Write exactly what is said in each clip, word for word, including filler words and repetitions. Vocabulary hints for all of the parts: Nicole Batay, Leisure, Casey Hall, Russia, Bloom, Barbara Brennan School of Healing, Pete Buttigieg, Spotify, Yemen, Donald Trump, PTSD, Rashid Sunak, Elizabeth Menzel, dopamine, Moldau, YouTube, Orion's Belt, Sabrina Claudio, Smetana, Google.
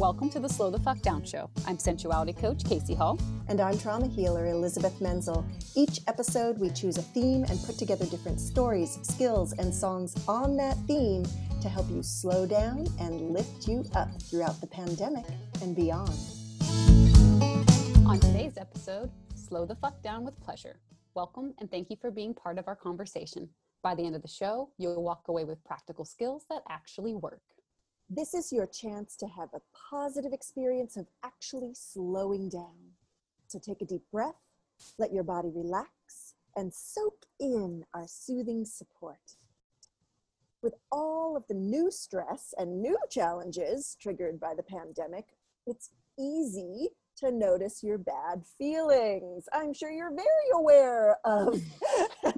Welcome to the Slow the Fuck Down Show. I'm sensuality coach Casey Hall. And I'm trauma healer Elizabeth Menzel. Each episode we choose a theme and put together different stories, skills, and songs on that theme to help you slow down and lift you up throughout the pandemic and beyond. On today's episode, Slow the Fuck Down with Pleasure. Welcome and thank you for being part of our conversation. By the end of the show, you'll walk away with practical skills that actually work. This is your chance to have a positive experience of actually slowing down. So take a deep breath, let your body relax, and soak in our soothing support. With all of the new stress and new challenges triggered by the pandemic, it's easy to notice your bad feelings. I'm sure you're very aware of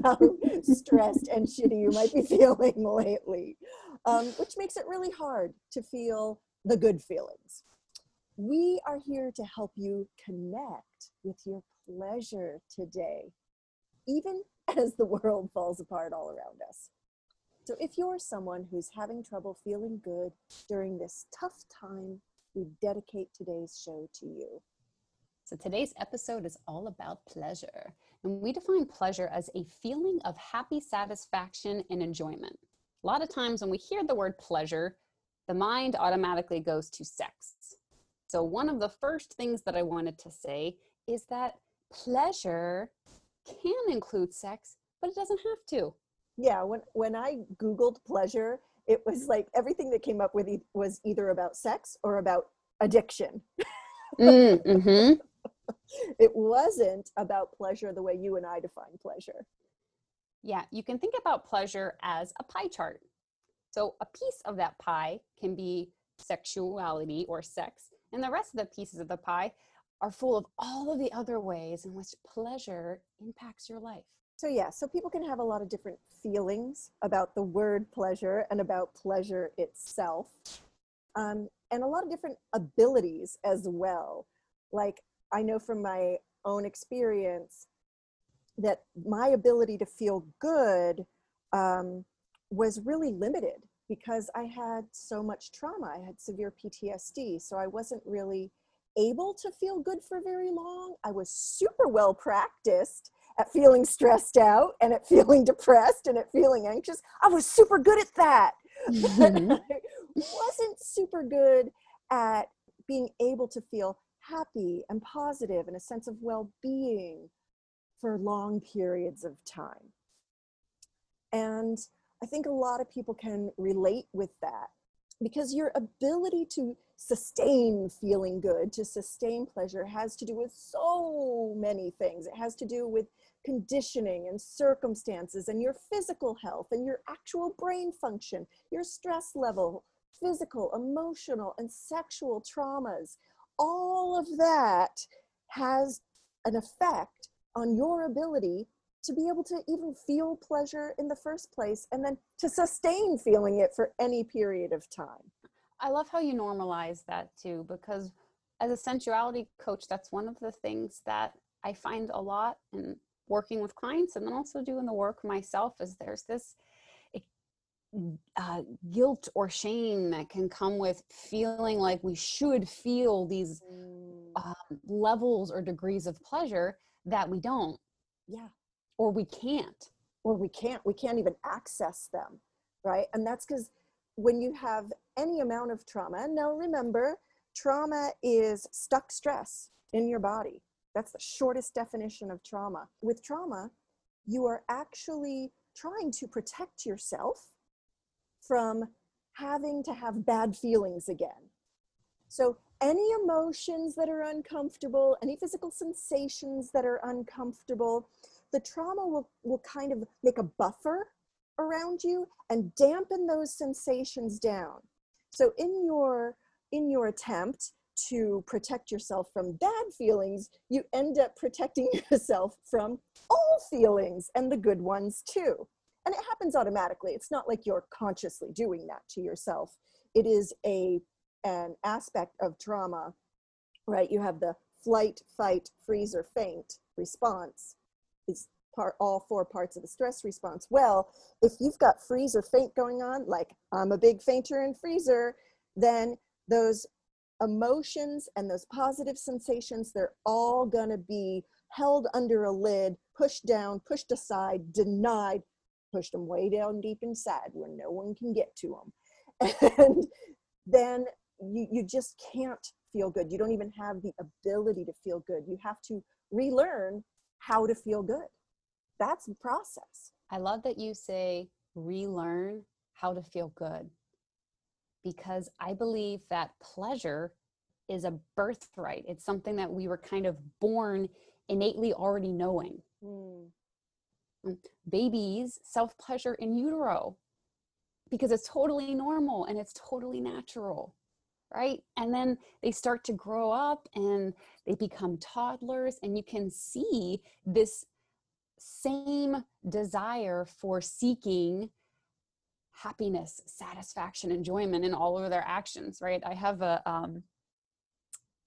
how stressed and shitty you might be feeling lately, um, which makes it really hard to feel the good feelings. We are here to help you connect with your pleasure today, even as the world falls apart all around us. So if you're someone who's having trouble feeling good during this tough time, we dedicate today's show to you. So today's episode is all about pleasure. And we define pleasure as a feeling of happy satisfaction and enjoyment. A lot of times when we hear the word pleasure, the mind automatically goes to sex. So one of the first things that I wanted to say is that pleasure can include sex, but it doesn't have to. Yeah, when, when I Googled pleasure, it was like everything that came up with it was either about sex or about addiction. mm, mm-hmm. It wasn't about pleasure the way you and I define pleasure. Yeah, you can think about pleasure as a pie chart. So a piece of that pie can be sexuality or sex, and the rest of the pieces of the pie are full of all of the other ways in which pleasure impacts your life. So yeah, so people can have a lot of different feelings about the word pleasure and about pleasure itself, um, and a lot of different abilities as well. Like I know from my own experience that my ability to feel good um, was really limited because I had so much trauma. I had severe P T S D, so I wasn't really able to feel good for very long. I was super well practiced at feeling stressed out and at feeling depressed and at feeling anxious. I was super good at that. Mm-hmm. I wasn't super good at being able to feel happy and positive and a sense of well-being for long periods of time. And I think a lot of people can relate with that because your ability to sustain feeling good, to sustain pleasure has to do with so many things. It has to do with conditioning and circumstances and your physical health and your actual brain function, your stress level, physical, emotional, and sexual traumas. All of that has an effect on your ability to be able to even feel pleasure in the first place and then to sustain feeling it for any period of time. I love how you normalize that too, because as a sensuality coach, that's one of the things that I find a lot in working with clients and then also doing the work myself is there's this uh, guilt or shame that can come with feeling like we should feel these um, levels or degrees of pleasure that we don't. Yeah. Or we can't. Or we can't. We can't even access them, right? And that's because when you have any amount of trauma, now remember, trauma is stuck stress in your body. That's the shortest definition of trauma. With trauma, you are actually trying to protect yourself from having to have bad feelings again. So any emotions that are uncomfortable, any physical sensations that are uncomfortable, the trauma will, will kind of make a buffer around you and dampen those sensations down. So in your in your attempt to protect yourself from bad feelings, you end up protecting yourself from all feelings and the good ones too. And it happens automatically. It's not like you're consciously doing that to yourself. It is a an aspect of trauma, right? You have the flight, fight, freeze, or faint response. Is part all four parts of the stress response. Well, if you've got freeze or faint going on, like I'm a big fainter and freezer, then those emotions and those positive sensations, they're all going to be held under a lid, pushed down, pushed aside, denied, pushed them way down deep inside where no one can get to them. And then you, you just can't feel good. You don't even have the ability to feel good. You have to relearn how to feel good. That's the process. I love that you say relearn how to feel good, because I believe that pleasure is a birthright. It's something that we were kind of born innately already knowing. Mm. Babies self-pleasure in utero because it's totally normal and it's totally natural, right? And then they start to grow up and they become toddlers, and you can see this same desire for seeking happiness, satisfaction, enjoyment in all of their actions, right? I have a um,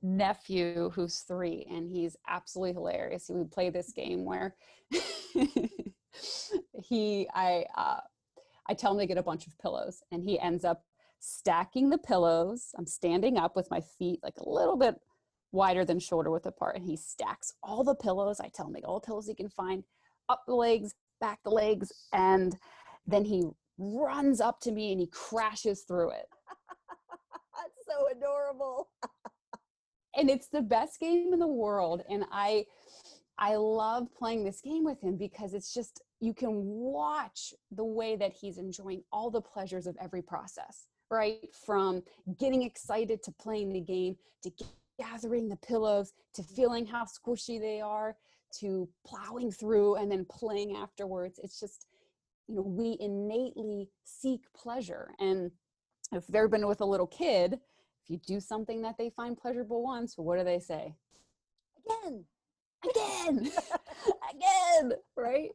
nephew who's three, and he's absolutely hilarious. We play this game where he, I, uh, I tell him to get a bunch of pillows, and he ends up stacking the pillows. I'm standing up with my feet like a little bit wider than shoulder width apart, and he stacks all the pillows. I tell him to get all the pillows he can find, up the legs, back the legs, and then he runs up to me and he crashes through it. That's so adorable. And it's the best game in the world. And I, I love playing this game with him because it's just, you can watch the way that he's enjoying all the pleasures of every process, right? From getting excited to playing the game, to gathering the pillows, to feeling how squishy they are, to plowing through and then playing afterwards. It's just, you know, we innately seek pleasure. And if they've been with a little kid, if you do something that they find pleasurable once, what do they say? Again, again, again, right?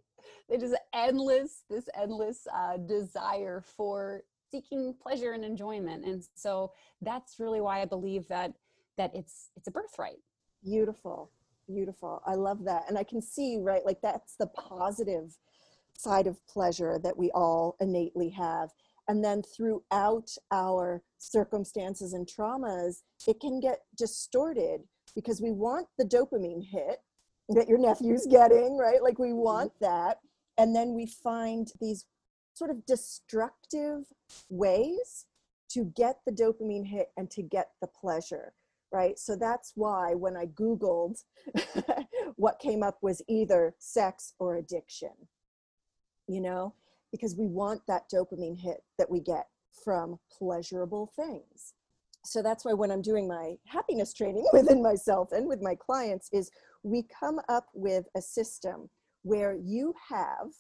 They just endless, this endless uh, desire for seeking pleasure and enjoyment. And so that's really why I believe that, that it's, it's a birthright. Beautiful, beautiful. I love that. And I can see, right, like that's the positive side of pleasure that we all innately have. And then throughout our circumstances and traumas, it can get distorted because we want the dopamine hit that your nephew's getting, right? Like we want that. And then we find these sort of destructive ways to get the dopamine hit and to get the pleasure, right? So that's why when I Googled, what came up was either sex or addiction. You know, because we want that dopamine hit that we get from pleasurable things. So that's why when I'm doing my happiness training within myself and with my clients is we come up with a system where you have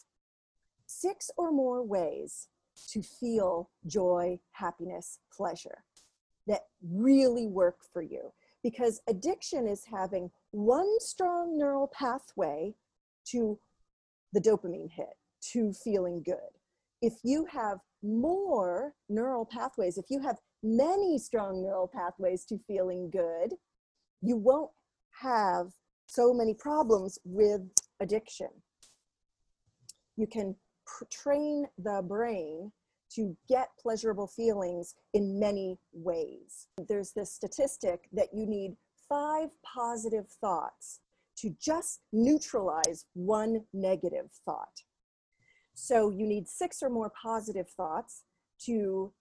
six or more ways to feel joy, happiness, pleasure that really work for you. Because addiction is having one strong neural pathway to the dopamine hit, to feeling good. If you have more neural pathways, if you have many strong neural pathways to feeling good, you won't have so many problems with addiction. You can pr- train the brain to get pleasurable feelings in many ways. There's this statistic that you need five positive thoughts to just neutralize one negative thought. So you need six or more positive thoughts to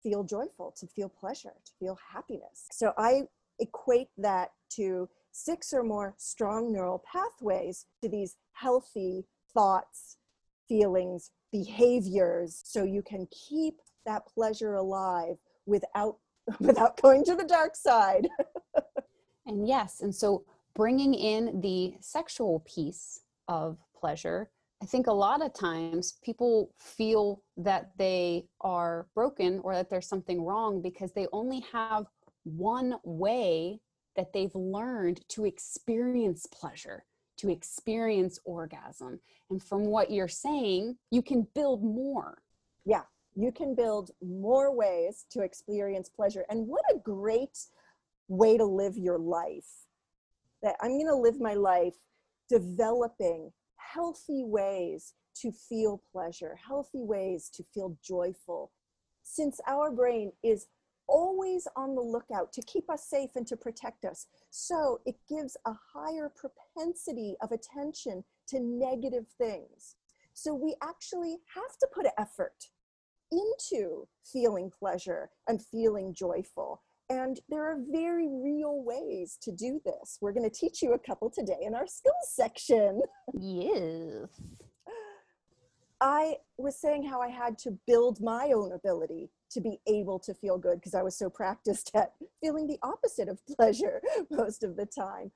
feel joyful, to feel pleasure, to feel happiness. So I equate that to six or more strong neural pathways to these healthy thoughts, feelings, behaviors, so you can keep that pleasure alive without without going to the dark side. And yes, and so bringing in the sexual piece of pleasure, I think a lot of times people feel that they are broken or that there's something wrong because they only have one way that they've learned to experience pleasure, to experience orgasm. And from what you're saying, you can build more. Yeah, you can build more ways to experience pleasure. And what a great way to live your life. That I'm going to live my life developing healthy ways to feel pleasure, healthy ways to feel joyful. Since our brain is always on the lookout to keep us safe and to protect us. So it gives a higher propensity of attention to negative things. So we actually have to put effort into feeling pleasure and feeling joyful. And there are very real ways to do this. We're going to teach you a couple today in our skills section. Yes. I was saying how I had to build my own ability to be able to feel good because I was so practiced at feeling the opposite of pleasure most of the time.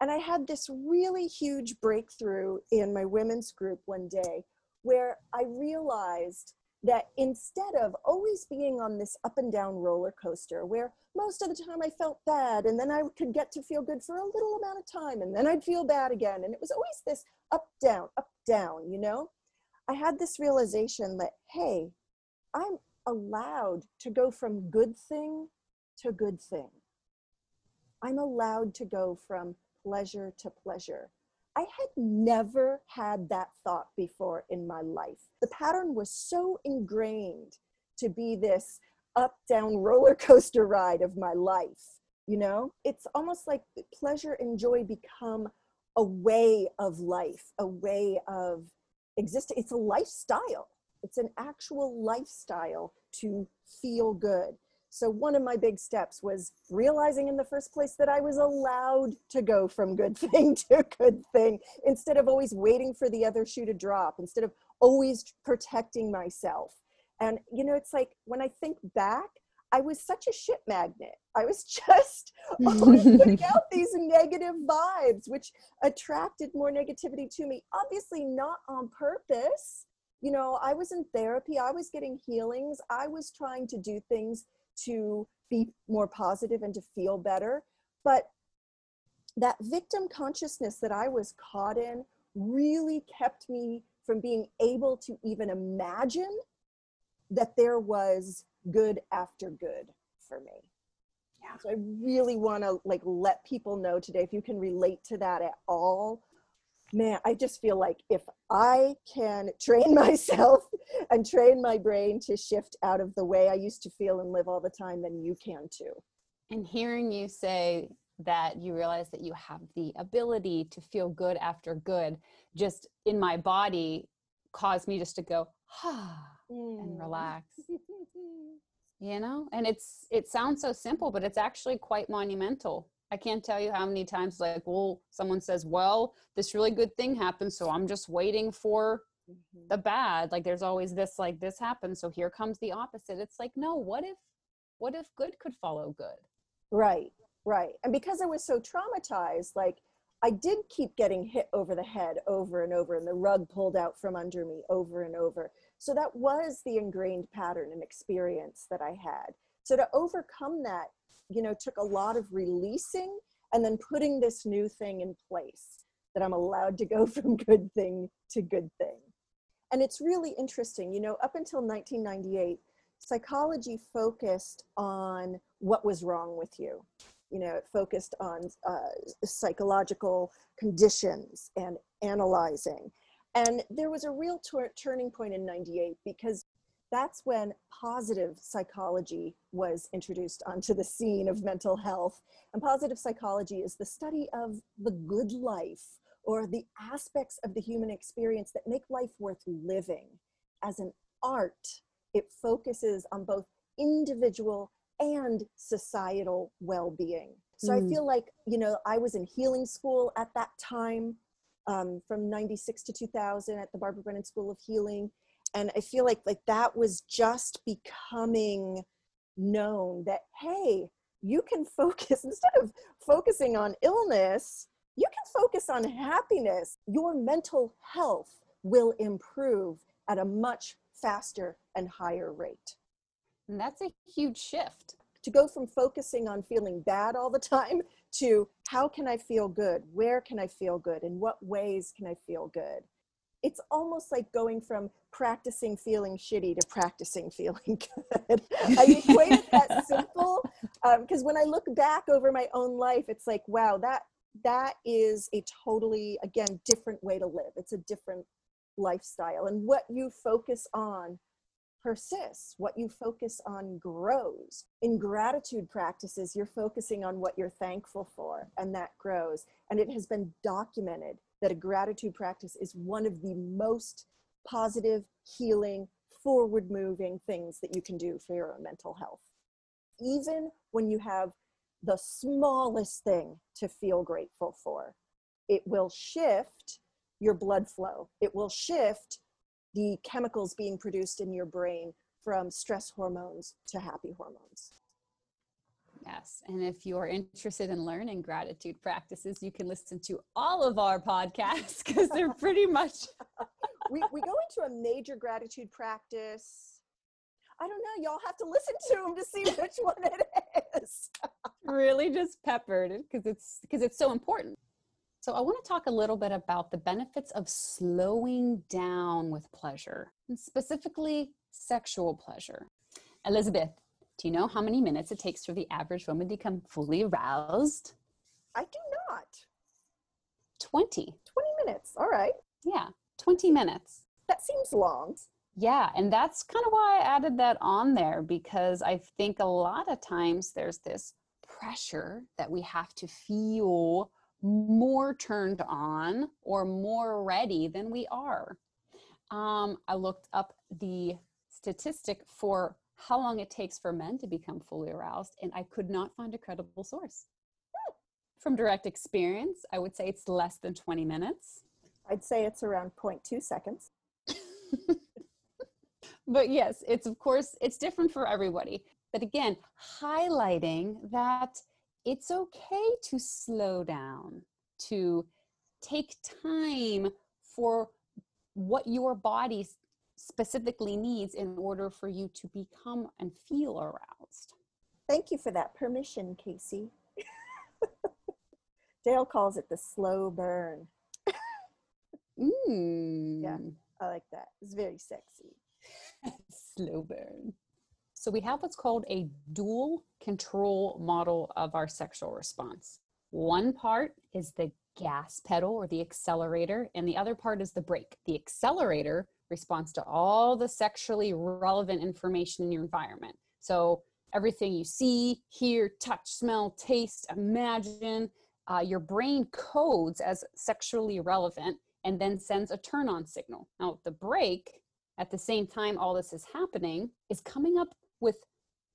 And I had this really huge breakthrough in my women's group one day where I realized that instead of always being on this up and down roller coaster where most of the time I felt bad and then I could get to feel good for a little amount of time and then I'd feel bad again. And it was always this up, down, up, down, you know? I had this realization that, hey, I'm allowed to go from good thing to good thing. I'm allowed to go from pleasure to pleasure. I had never had that thought before in my life. The pattern was so ingrained to be this up, down roller coaster ride of my life. You know, it's almost like pleasure and joy become a way of life, a way of existing. It's a lifestyle. It's an actual lifestyle to feel good. So one of my big steps was realizing in the first place that I was allowed to go from good thing to good thing instead of always waiting for the other shoe to drop, instead of always protecting myself. And, you know, it's like when I think back, I was such a shit magnet. I was just always putting out these negative vibes, which attracted more negativity to me. Obviously not on purpose. You know, I was in therapy. I was getting healings. I was trying to do things to be more positive and to feel better. But that victim consciousness that I was caught in really kept me from being able to even imagine that there was good after good for me. Yeah. So I really want to like let people know today, if you can relate to that at all, man, I just feel like if I can train myself and train my brain to shift out of the way I used to feel and live all the time, then you can too. And hearing you say that you realize that you have the ability to feel good after good, just in my body caused me just to go, ah, mm. and relax. You know, and it's, it sounds so simple, but it's actually quite monumental. I can't tell you how many times, like, well, someone says, well, this really good thing happened, so I'm just waiting for mm-hmm. the bad. Like, there's always this, like, this happened, so here comes the opposite. It's like, no, what if, what if good could follow good? Right, right. And because I was so traumatized, like, I did keep getting hit over the head over and over, and the rug pulled out from under me over and over. So that was the ingrained pattern and experience that I had. So to overcome that, you know, took a lot of releasing and then putting this new thing in place that I'm allowed to go from good thing to good thing. And it's really interesting, you know, up until nineteen ninety-eight, psychology focused on what was wrong with you. You know, it focused on uh, psychological conditions and analyzing. And there was a real tur- turning point in ninety-eight because that's when positive psychology was introduced onto the scene of mental health. And positive psychology is the study of the good life or the aspects of the human experience that make life worth living. As an art, it focuses on both individual and societal well-being. So mm. I feel like, you know, I was in healing school at that time um, from ninety-six to two thousand at the Barbara Brennan School of Healing. And I feel like like that was just becoming known that, hey, you can focus, instead of focusing on illness, you can focus on happiness. Your mental health will improve at a much faster and higher rate. And that's a huge shift. To go from focusing on feeling bad all the time to how can I feel good? Where can I feel good? In what ways can I feel good? It's almost like going from practicing feeling shitty to practicing feeling good. I equate it that simple because um, when I look back over my own life, it's like, wow, that that is a totally, again, different way to live. It's a different lifestyle. And what you focus on persists. What you focus on grows. In gratitude practices, you're focusing on what you're thankful for, and that grows. And it has been documented that a gratitude practice is one of the most positive, healing, forward-moving things that you can do for your own mental health. Even when you have the smallest thing to feel grateful for, it will shift your blood flow. It will shift the chemicals being produced in your brain from stress hormones to happy hormones. Yes, and if you're interested in learning gratitude practices, you can listen to all of our podcasts because they're pretty much... we, we go into a major gratitude practice. I don't know, y'all have to listen to them to see which one it is. Really just peppered it because it's, because it's so important. So I want to talk a little bit about the benefits of slowing down with pleasure, and specifically sexual pleasure. Elizabeth, do you know how many minutes it takes for the average woman to become fully aroused? I do not. twenty. twenty minutes. All right. Yeah. twenty minutes. That seems long. Yeah. And that's kind of why I added that on there, because I think a lot of times there's this pressure that we have to feel more turned on or more ready than we are. Um, I looked up the statistic for how long it takes for men to become fully aroused, and I could not find a credible source. From direct experience, I would say it's less than twenty minutes. I'd say it's around zero point two seconds. But yes, it's of course, it's different for everybody. But again, highlighting that it's okay to slow down, to take time for what your body specifically needs in order for you to become and feel aroused. Thank you for that permission, Casey. Dale calls it the slow burn. Mm. Yeah, I like that. It's very sexy. Slow burn. So we have what's called a dual control model of our sexual response. One part is the gas pedal or the accelerator, and the other part is the brake. The accelerator responds to all the sexually relevant information in your environment. So everything you see, hear, touch, smell, taste, imagine, uh, your brain codes as sexually relevant and then sends a turn-on signal. Now the brake, at the same time all this is happening, is coming up with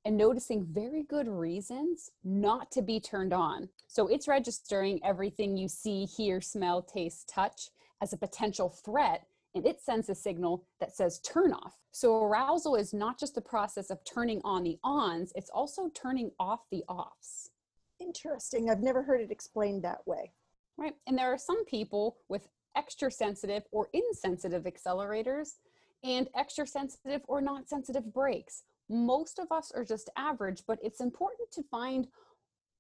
and noticing very good reasons not to be turned on. So it's registering everything you see, hear, smell, taste, touch as a potential threat, and it sends a signal that says turn off. So arousal is not just the process of turning on the ons, it's also turning off the offs. Interesting. I've never heard it explained that way. Right. And there are some people with extra sensitive or insensitive accelerators and extra sensitive or not sensitive brakes. Most of us are just average, but it's important to find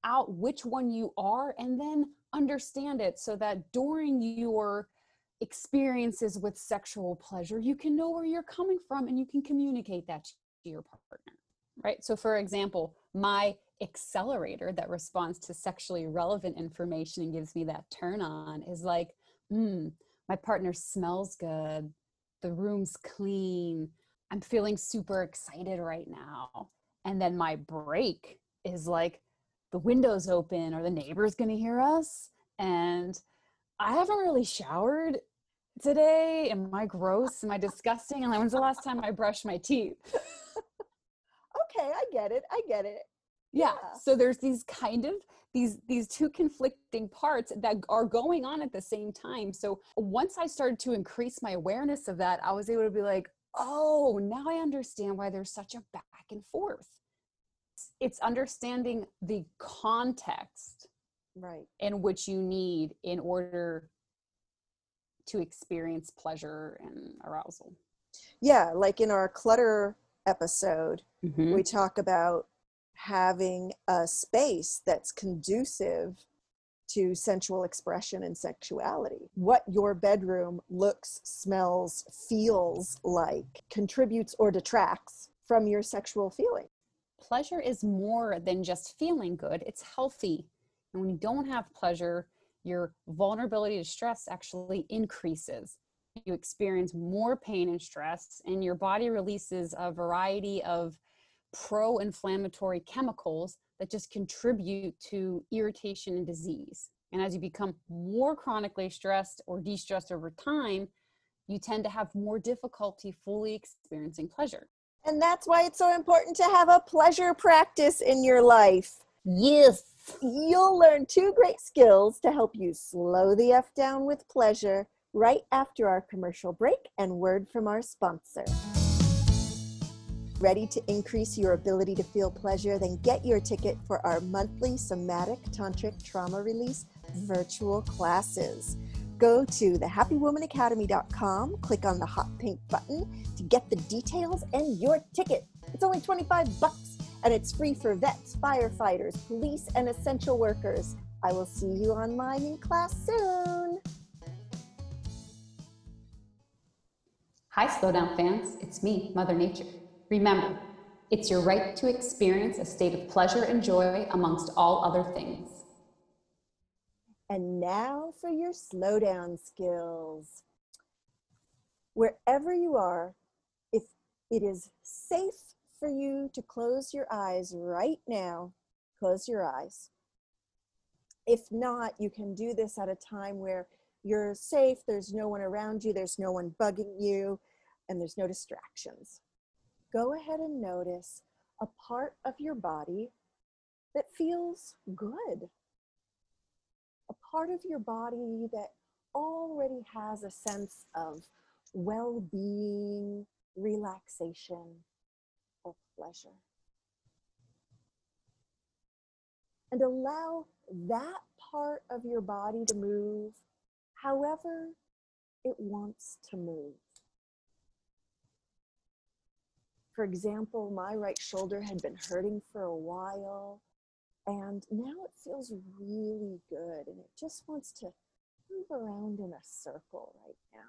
out which one you are and then understand it so that during your experiences with sexual pleasure, you can know where you're coming from and you can communicate that to your partner, right? So for example, my accelerator that responds to sexually relevant information and gives me that turn on is like, mm, my partner smells good, the room's clean, I'm feeling super excited right now. And then my break is like, the window's open or the neighbor's gonna hear us. And I haven't really showered today. Am I gross? Am I disgusting? And when's the last time I brushed my teeth? Okay, I get it, I get it. Yeah. yeah, so there's these kind of, these these two conflicting parts that are going on at the same time. So once I started to increase my awareness of that, I was able to be like, oh, now I understand why there's such a back and forth. It's understanding the context, right, in which you need in order to experience pleasure and arousal. Yeah, like in our clutter episode, mm-hmm. we talk about having a space that's conducive to sensual expression and sexuality. What your bedroom looks, smells, feels like contributes or detracts from your sexual feeling. Pleasure is more than just feeling good, it's healthy. And when you don't have pleasure, your vulnerability to stress actually increases. you experience more pain and stress, and your body releases a variety of pro-inflammatory chemicals that just contribute to irritation and disease. And as you become more chronically stressed or de-stressed over time, you tend to have more difficulty fully experiencing pleasure. And that's why it's so important to have a pleasure practice in your life. Yes. You'll learn two great skills to help you slow the F down with pleasure right after our commercial break and word from our sponsor. Ready to increase your ability to feel pleasure? Then get your ticket for our monthly somatic tantric trauma release virtual classes. Go to the happy woman academy dot com, click on the hot pink button to get the details and your ticket. It's only twenty-five bucks, and it's free for vets, firefighters, police, and essential workers. I will see you online in class soon. Hi, Slow Down fans. It's me, Mother Nature. Remember, it's your right to experience a state of pleasure and joy amongst all other things. And now for your slow down skills. Wherever you are, if it is safe for you to close your eyes right now, close your eyes. If not, you can do this at a time where you're safe, there's no one around you, there's no one bugging you, and there's no distractions. Go ahead and notice a part of your body that feels good. A part of your body that already has a sense of well-being, relaxation, or pleasure. And allow that part of your body to move however it wants to move. For example, my right shoulder had been hurting for a while, and now it feels really good, and it just wants to move around in a circle right now.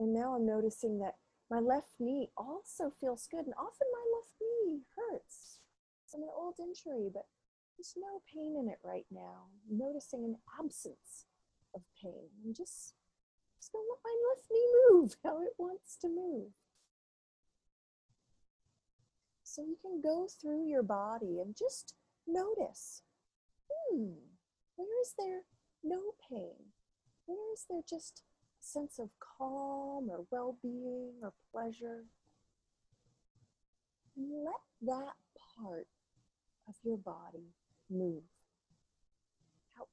And now I'm noticing that my left knee also feels good, and often my left knee hurts. It's an old injury, but there's no pain in it right now. I'm noticing an absence of pain. I'm just, just going to let my left knee move how it wants to move. So you can go through your body and just notice, hmm, where is there no pain? Where is there just a sense of calm or well-being or pleasure? And let that part of your body move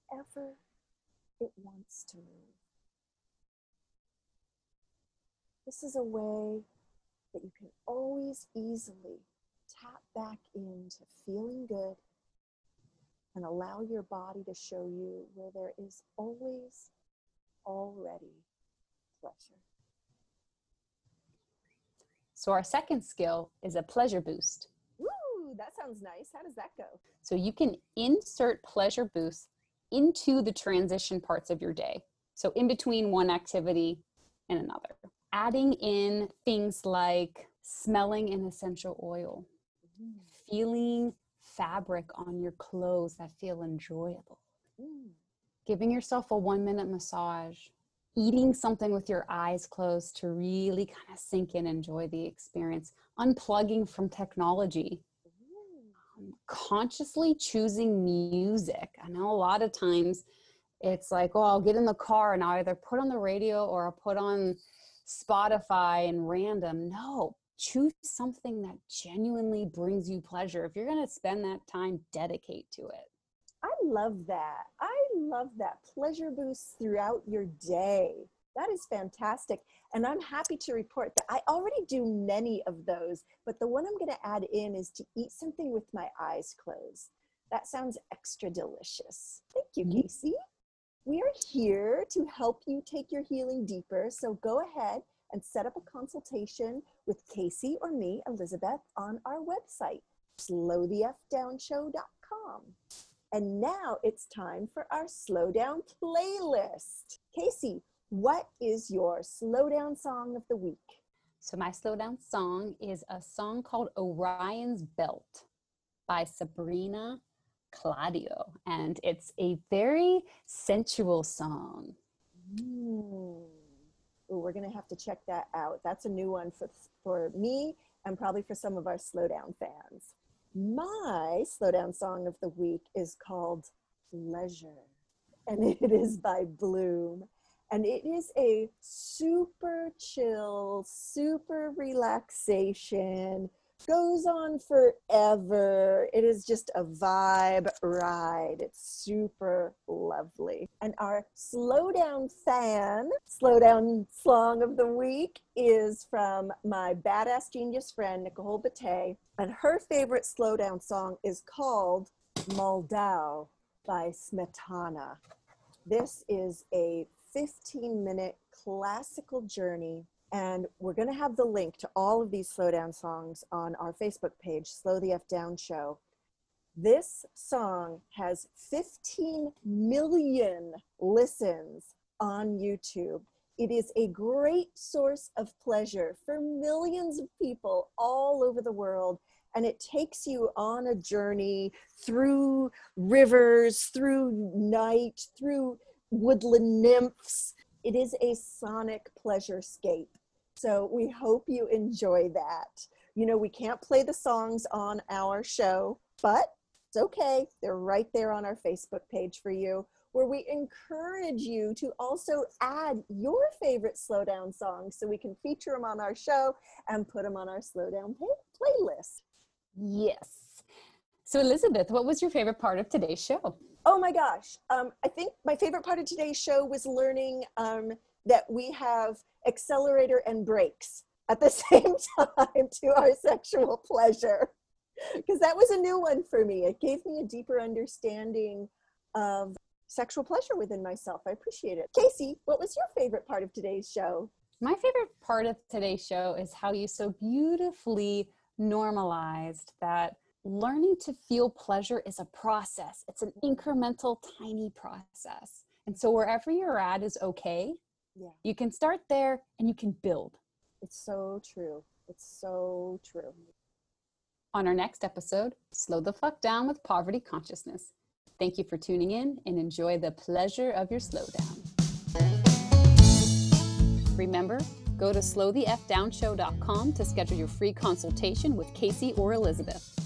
however it wants to move. This is a way that you can always easily tap back into feeling good and allow your body to show you where there is always already pleasure. So our second skill is a pleasure boost. Woo, that sounds nice. How does that go? So you can insert pleasure boosts into the transition parts of your day. So in between one activity and another. Adding in things like smelling an essential oil, mm. feeling fabric on your clothes that feel enjoyable, mm. giving yourself a one-minute massage, eating something with your eyes closed to really kind of sink in and enjoy the experience, unplugging from technology, mm. um, consciously choosing music. I know a lot of times it's like, oh, I'll get in the car and I'll either put on the radio or I'll put on Spotify and random. No, choose something that genuinely brings you pleasure. If you're going to spend that time, dedicate to it. I love that. I love that. Pleasure boosts throughout your day. That is fantastic. And I'm happy to report that I already do many of those, but the one I'm going to add in is to eat something with my eyes closed. That sounds extra delicious. Thank you, mm-hmm. Casey. We are here to help you take your healing deeper, so go ahead and set up a consultation with Casey or me, Elizabeth, on our website, slow the f down show dot com. And now it's time for our Slow Down playlist. Casey, what is your Slow Down song of the week? So my Slow Down song is a song called Orion's Belt by Sabrina Claudio, and it's a very sensual song. Mm. Ooh, we're going to have to check that out. That's a new one for, for me and probably for some of our slowdown fans. My slowdown song of the week is called Leisure, and it is by Bloom. And it is a super chill, super relaxation, goes on forever. It is just a vibe ride. It's super lovely. And our slowdown fan, slowdown song of the week is from my badass genius friend, Nicole Batay. And her favorite slowdown song is called Moldau by Smetana. This is a fifteen minute classical journey, and we're going to have the link to all of these slowdown songs on our Facebook page, Slow the F Down Show. This song has fifteen million listens on YouTube. It is a great source of pleasure for millions of people all over the world. And it takes you on a journey through rivers, through night, through woodland nymphs. It is a sonic pleasure scape. So we hope you enjoy that. You know, we can't play the songs on our show, but it's okay. They're right there on our Facebook page for you, where we encourage you to also add your favorite slowdown songs so we can feature them on our show and put them on our slowdown playlist. Yes. So Elizabeth, what was your favorite part of today's show? Oh my gosh. Um, I think my favorite part of today's show was learning um, that we have accelerator and brakes at the same time to our sexual pleasure, because that was a new one for me. It gave me a deeper understanding of sexual pleasure within myself. I appreciate it. Casey, what was your favorite part of today's show? My favorite part of today's show is how you so beautifully normalized that learning to feel pleasure is a process. It's an incremental, tiny process. And so wherever you're at is okay. Yeah. You can start there and you can build. It's so true. It's so true. On our next episode, Slow the Fuck Down with Poverty Consciousness. Thank you for tuning in and enjoy the pleasure of your slowdown. Remember, go to slow the f down show dot com to schedule your free consultation with Casey or Elizabeth.